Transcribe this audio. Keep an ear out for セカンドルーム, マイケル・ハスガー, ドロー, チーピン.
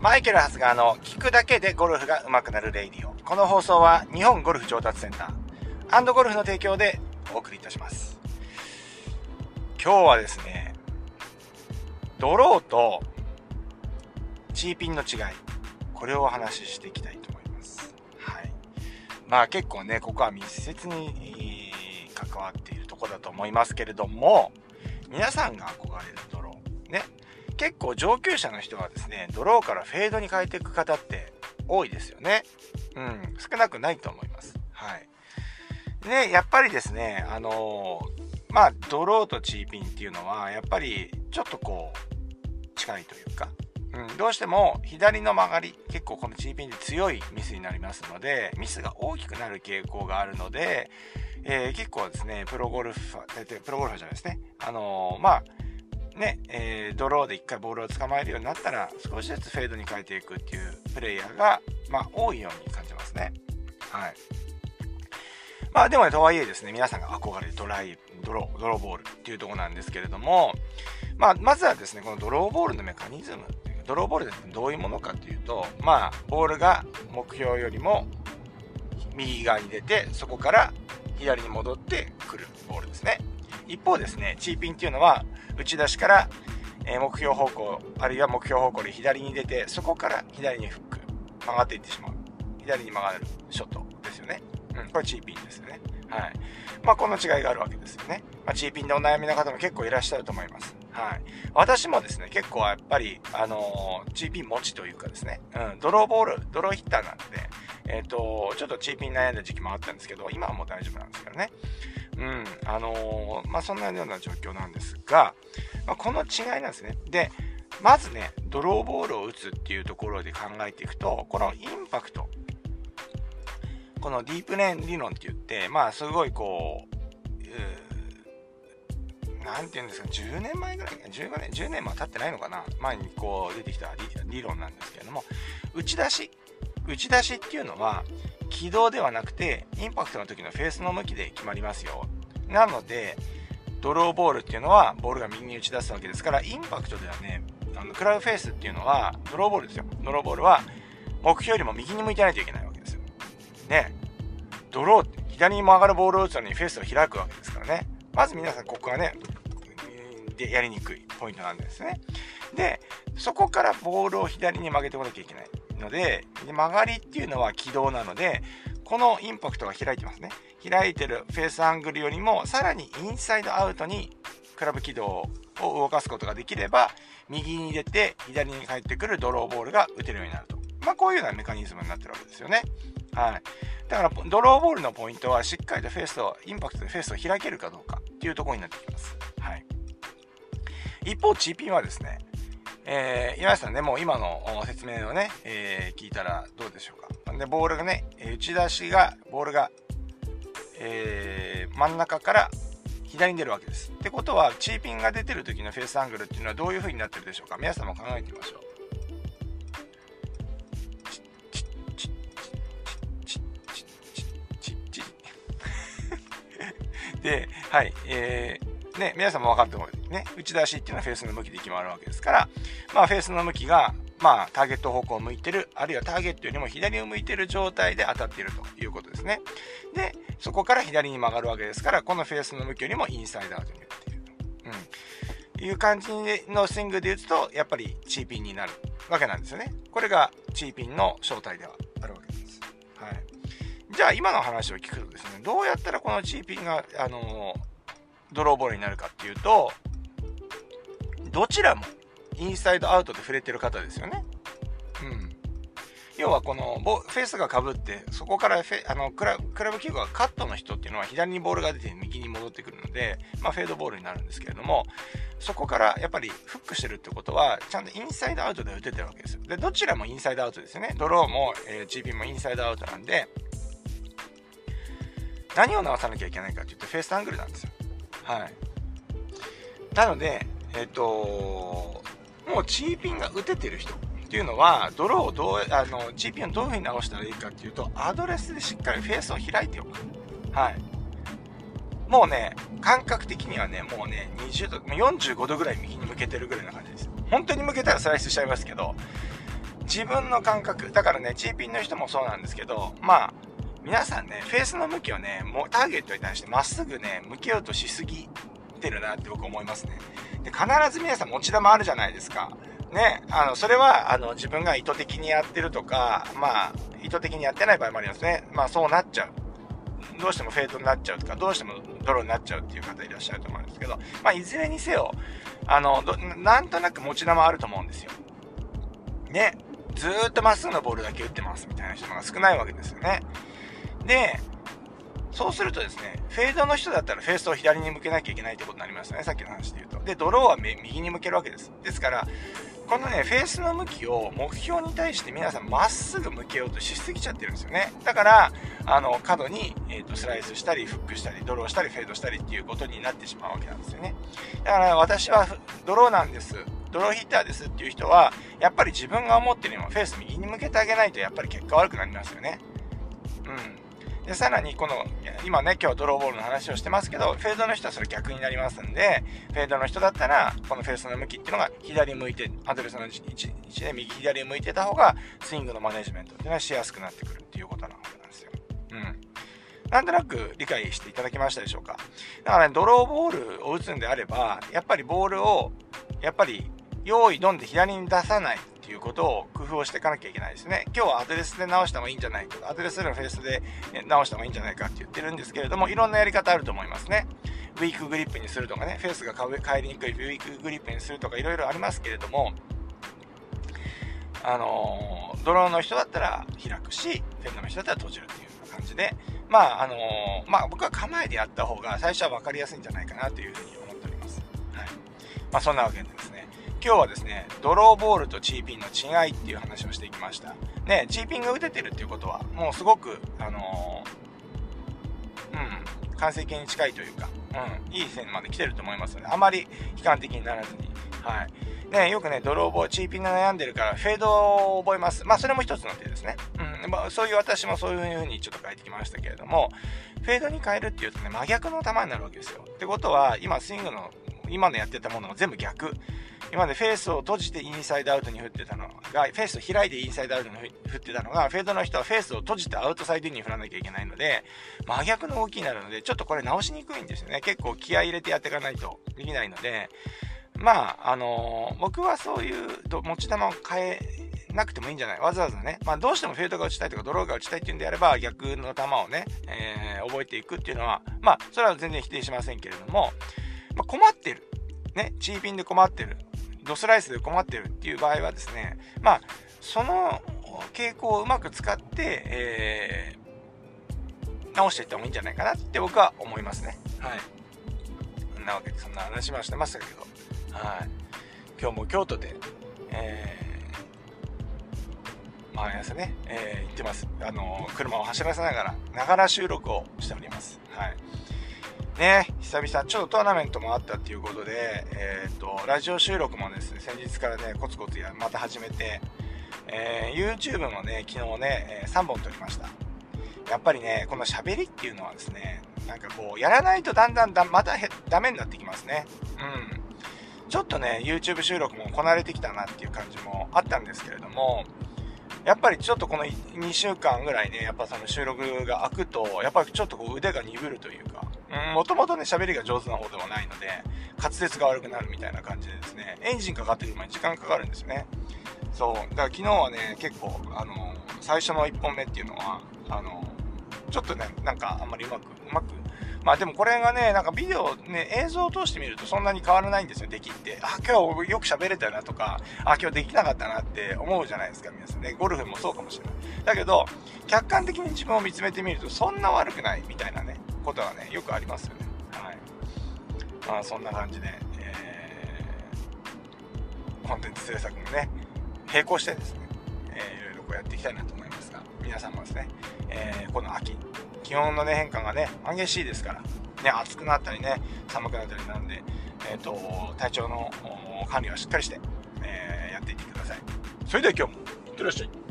マイケル・ハスガーの聞くだけでゴルフが上手くなるレイディオ。この放送は日本ゴルフ上達センター&ゴルフの提供でお送りいたします。今日はですね、ドローとチーピンの違い、これをお話ししていきたいと思います。はい。まあ結構ね、ここは密接に関わっているところだと思いますけれども、皆さんが憧れるドローね、結構上級者の人はですね、ドローからフェードに変えていく方って多いですよね。うん、少なくないと思います。はい。で、やっぱりですね、まあドローとチーピンっていうのはやっぱりちょっとこう近いというか、どうしても左の曲がり、結構このチーピンで強いミスになりますので、ミスが大きくなる傾向があるので、結構ですね、プロゴルファーじゃないですね。まあね、ドローで一回ボールを捕まえるようになったら、少しずつフェードに変えていくっていうプレイヤーが、まあ、多いように感じますね。はい。まあでもね、とはいえですね、皆さんが憧れるドローボールっていうところなんですけれども、まあ、まずはですね、このドローボールのメカニズム、ドローボールってどういうものかというと、まあボールが目標よりも右側に出て、そこから左に戻ってくるボールですね。一方ですね、チーピンっていうのは打ち出しから目標方向、あるいは目標方向で左に出て、そこから左にフック、曲がっていってしまう、左に曲がるショットですよね。これチーピンですよね。はい。まあこの違いがあるわけですよね。まあ、チーピンでお悩みの方も結構いらっしゃると思います。はい、私もですね、結構やっぱり、チーピン持ちというかですね、ドローヒッターなんで、ちょっとチーピン悩んだ時期もあったんですけど、今はもう大丈夫なんですけどね。まあそんなような状況なんですが、まあ、この違いなんですね。で、まずね、ドローボールを打つっていうところで考えていくと、このインパクト、このディープレーン理論って言って、まあすごいこう、なんていうんですか、10年前ぐらい、10年も経ってないのかな、前にこう出てきた理論なんですけれども、打ち出しっていうのは軌道ではなくて、インパクトの時のフェースの向きで決まりますよ。なのでドローボールっていうのはボールが右に打ち出すわけですから、インパクトではね、クラブフェースっていうのはドローボールですよ。ドローボールは目標よりも右に向いてないといけないわけですよね。ドローって左に曲がるボールを打つのにフェースを開くわけですからね。まず皆さん、ここはね、でやりにくいポイントなんですね。で、そこからボールを左に曲げてこなきゃいけないので、曲がりっていうのは軌道なので、このインパクトが開いてますね。開いてるフェースアングルよりも、さらにインサイドアウトにクラブ軌道を動かすことができれば、右に出て左に返ってくるドローボールが打てるようになると。まあ、こういうようなメカニズムになってるわけですよね。はい。だからドローボールのポイントは、しっかりとフェースを、インパクトでフェースを開けるかどうかっていうところになってきます。はい。一方、チーピンはですね、皆さんね、もう今の説明をね、聞いたらどうでしょうか。で、ボールがね、打ち出しが、ボールが、真ん中から左に出るわけです。ってことは、チーピンが出てる時のフェースアングルっていうのはどういう風になってるでしょうか。皆さんも考えてみましょう。で、はい、ね、皆さんも分かると思うようにね、打ち出しっていうのはフェースの向きで決まるわけですから、まあ、フェースの向きが、まあ、ターゲット方向を向いてる、あるいはターゲットよりも左を向いてる状態で当たっているということですね。で、そこから左に曲がるわけですから、このフェースの向きよりもインサイドアウトに打っているという感じのスイングで打つと、やっぱりチーピンになるわけなんですよね。これがチーピンの正体ではあるわけです。はい。じゃあ今の話を聞くとですね、どうやったらこのチーピンが、ドローボールになるかっていうと、どちらもインサイドアウトで触れてる方ですよね。要はこのフェースがかぶって、そこからクラブキックがカットの人っていうのは、左にボールが出て右に戻ってくるので、まあ、フェードボールになるんですけれども、そこからやっぱりフックしてるってことは、ちゃんとインサイドアウトで打ててるわけですよ。で、どちらもインサイドアウトですよね。ドローも、チーピンもインサイドアウトなんで、何を直さなきゃいけないかっていうと、フェースアングルなんですよ。はい。なので、もうチーピンが打ててる人っていうのは、ドローをチーピンをどういうふうに直したらいいかっていうと、アドレスでしっかりフェースを開いておく。はい。もうね、感覚的にはね、もうね、20度、45度ぐらい右に向けてるぐらいな感じです。本当に向けたらスライスしちゃいますけど、自分の感覚だからね、チーピンの人もそうなんですけど、まあ皆さんね、フェースの向きをね、もうターゲットに対してまっすぐね向けようとしすぎてるなって僕思いますね。で、必ず皆さん持ち球あるじゃないですかね。それは自分が意図的にやってるとか、まあ意図的にやってない場合もありますね。まあそうなっちゃう、どうしてもフェードになっちゃうとか、どうしてもドローになっちゃうっていう方いらっしゃると思うんですけど、まあいずれにせよなんとなく持ち球あると思うんですよね。ずーっとまっすぐのボールだけ打ってますみたいな人が少ないわけですよね。で、そうするとですね、フェードの人だったらフェースを左に向けなきゃいけないってことになりますよね、さっきの話で言うと。で、ドローは右に向けるわけです。ですから、このね、フェースの向きを目標に対して皆さんまっすぐ向けようとしすぎちゃってるんですよね。だから、過度に、スライスしたり、フックしたり、ドローしたり、フェードしたりっていうことになってしまうわけなんですよね。だから私はドローなんです。ドローヒッターですっていう人は、やっぱり自分が思ってるよりもフェース右に向けてあげないと、やっぱり結果悪くなりますよね。で、さらに今ね、今日ドローボールの話をしてますけど、フェードの人はそれ逆になりますんで、フェードの人だったら、このフェースの向きっていうのが左向いて、アドレスの位置で右左向いてた方が、スイングのマネジメントっていうのはしやすくなってくるっていうことなわけなんですよ。なんとなく理解していただけましたでしょうか。だからね、ドローボールを打つんであれば、やっぱりボールを、用意ドンで左に出さないっていうことを工夫をしていかなきゃいけないですね。今日はアドレスで直した方がいいんじゃないか、アドレスよりもフェースで直した方がいいんじゃないかって言ってるんですけれども、いろんなやり方あると思いますね。ウィークグリップにするとかね、フェースが返りにくいウィークグリップにするとかいろいろありますけれども、ドローの人だったら開くし、フェードの人だったら閉じるっていう感じで、まあ僕は構えでやった方が最初は分かりやすいんじゃないかなというふうに思っております。はい。まあそんなわけでですね、今日はですね、ドローボールとチーピンの違いっていう話をしていきました。ね、チーピンが打ててるっていうことは、もうすごく、完成形に近いというか、いい線まで来てると思いますので、あまり悲観的にならずに。はい。ね、よくね、ドローボール、チーピンが悩んでるから、フェードを覚えます。まあ、それも一つの手ですね。そういう私もそういう風にちょっと変えてきましたけれども、フェードに変えるっていうとね、真逆の球になるわけですよ。ってことは、今、スイングの、今のやってたものが全部逆。今までフェースを閉じてインサイドアウトに振ってたのが、フェースを開いてインサイドアウトに振ってたのが、フェードの人はフェースを閉じてアウトサイドに振らなきゃいけないので、真逆の動きになるので、ちょっとこれ直しにくいんですよね。結構気合い入れてやっていかないとできないので、まあ、僕はそういう持ち球を変えなくてもいいんじゃない、わざわざね。まあ、どうしてもフェードが打ちたいとか、ドローが打ちたいっていうんであれば、逆の球をね、覚えていくっていうのは、まあ、それは全然否定しませんけれども、まあ、困ってる。ね、チーピンで困ってる。ドスライスで困ってるっていう場合はですね、まあその傾向をうまく使って、直していった方がいいんじゃないかなって僕は思いますね。はい。そんなわけでそんな話もしてましたけど、はい。今日も京都で、毎朝ね、行ってます。車を走らせながら収録をしております。はい。ね、久々、ちょっとトーナメントもあったっていうことで、ラジオ収録もですね、先日からね、コツコツまた始めて、YouTube もね、昨日ね、3本撮りました。やっぱりね、この喋りっていうのはですね、なんかこう、やらないとだんだんまたダメになってきますね。ちょっとね、YouTube 収録もこなれてきたなっていう感じもあったんですけれども、やっぱりちょっとこの2週間ぐらいね、やっぱその収録が空くと、やっぱりちょっとこう腕が鈍るというか、もともとね、喋りが上手な方でもないので、滑舌が悪くなるみたいな感じでですね、エンジンかかってくる前に時間かかるんですよね。そう。だから昨日はね、結構、最初の1本目っていうのは、ちょっとね、なんかあんまりうまく、まあでもこれがね、なんかビデオ、ね、映像を通してみるとそんなに変わらないんですよ、出来って。あ、今日よく喋れたなとか、あ、今日できなかったなって思うじゃないですか、皆さんね。ゴルフもそうかもしれない。だけど、客観的に自分を見つめてみるとそんな悪くないみたいなね、ことはね、よくありますよね。はい。まあそんな感じで、コンテンツ制作もね、並行してですね、いろいろこうやっていきたいなと思いますが、皆さんもですね、この秋、気温の、ね、変化がね激しいですから、ね、暑くなったりね寒くなったりなんで、体調の管理はしっかりして、やっていってください。それでは今日もいってらっしゃい。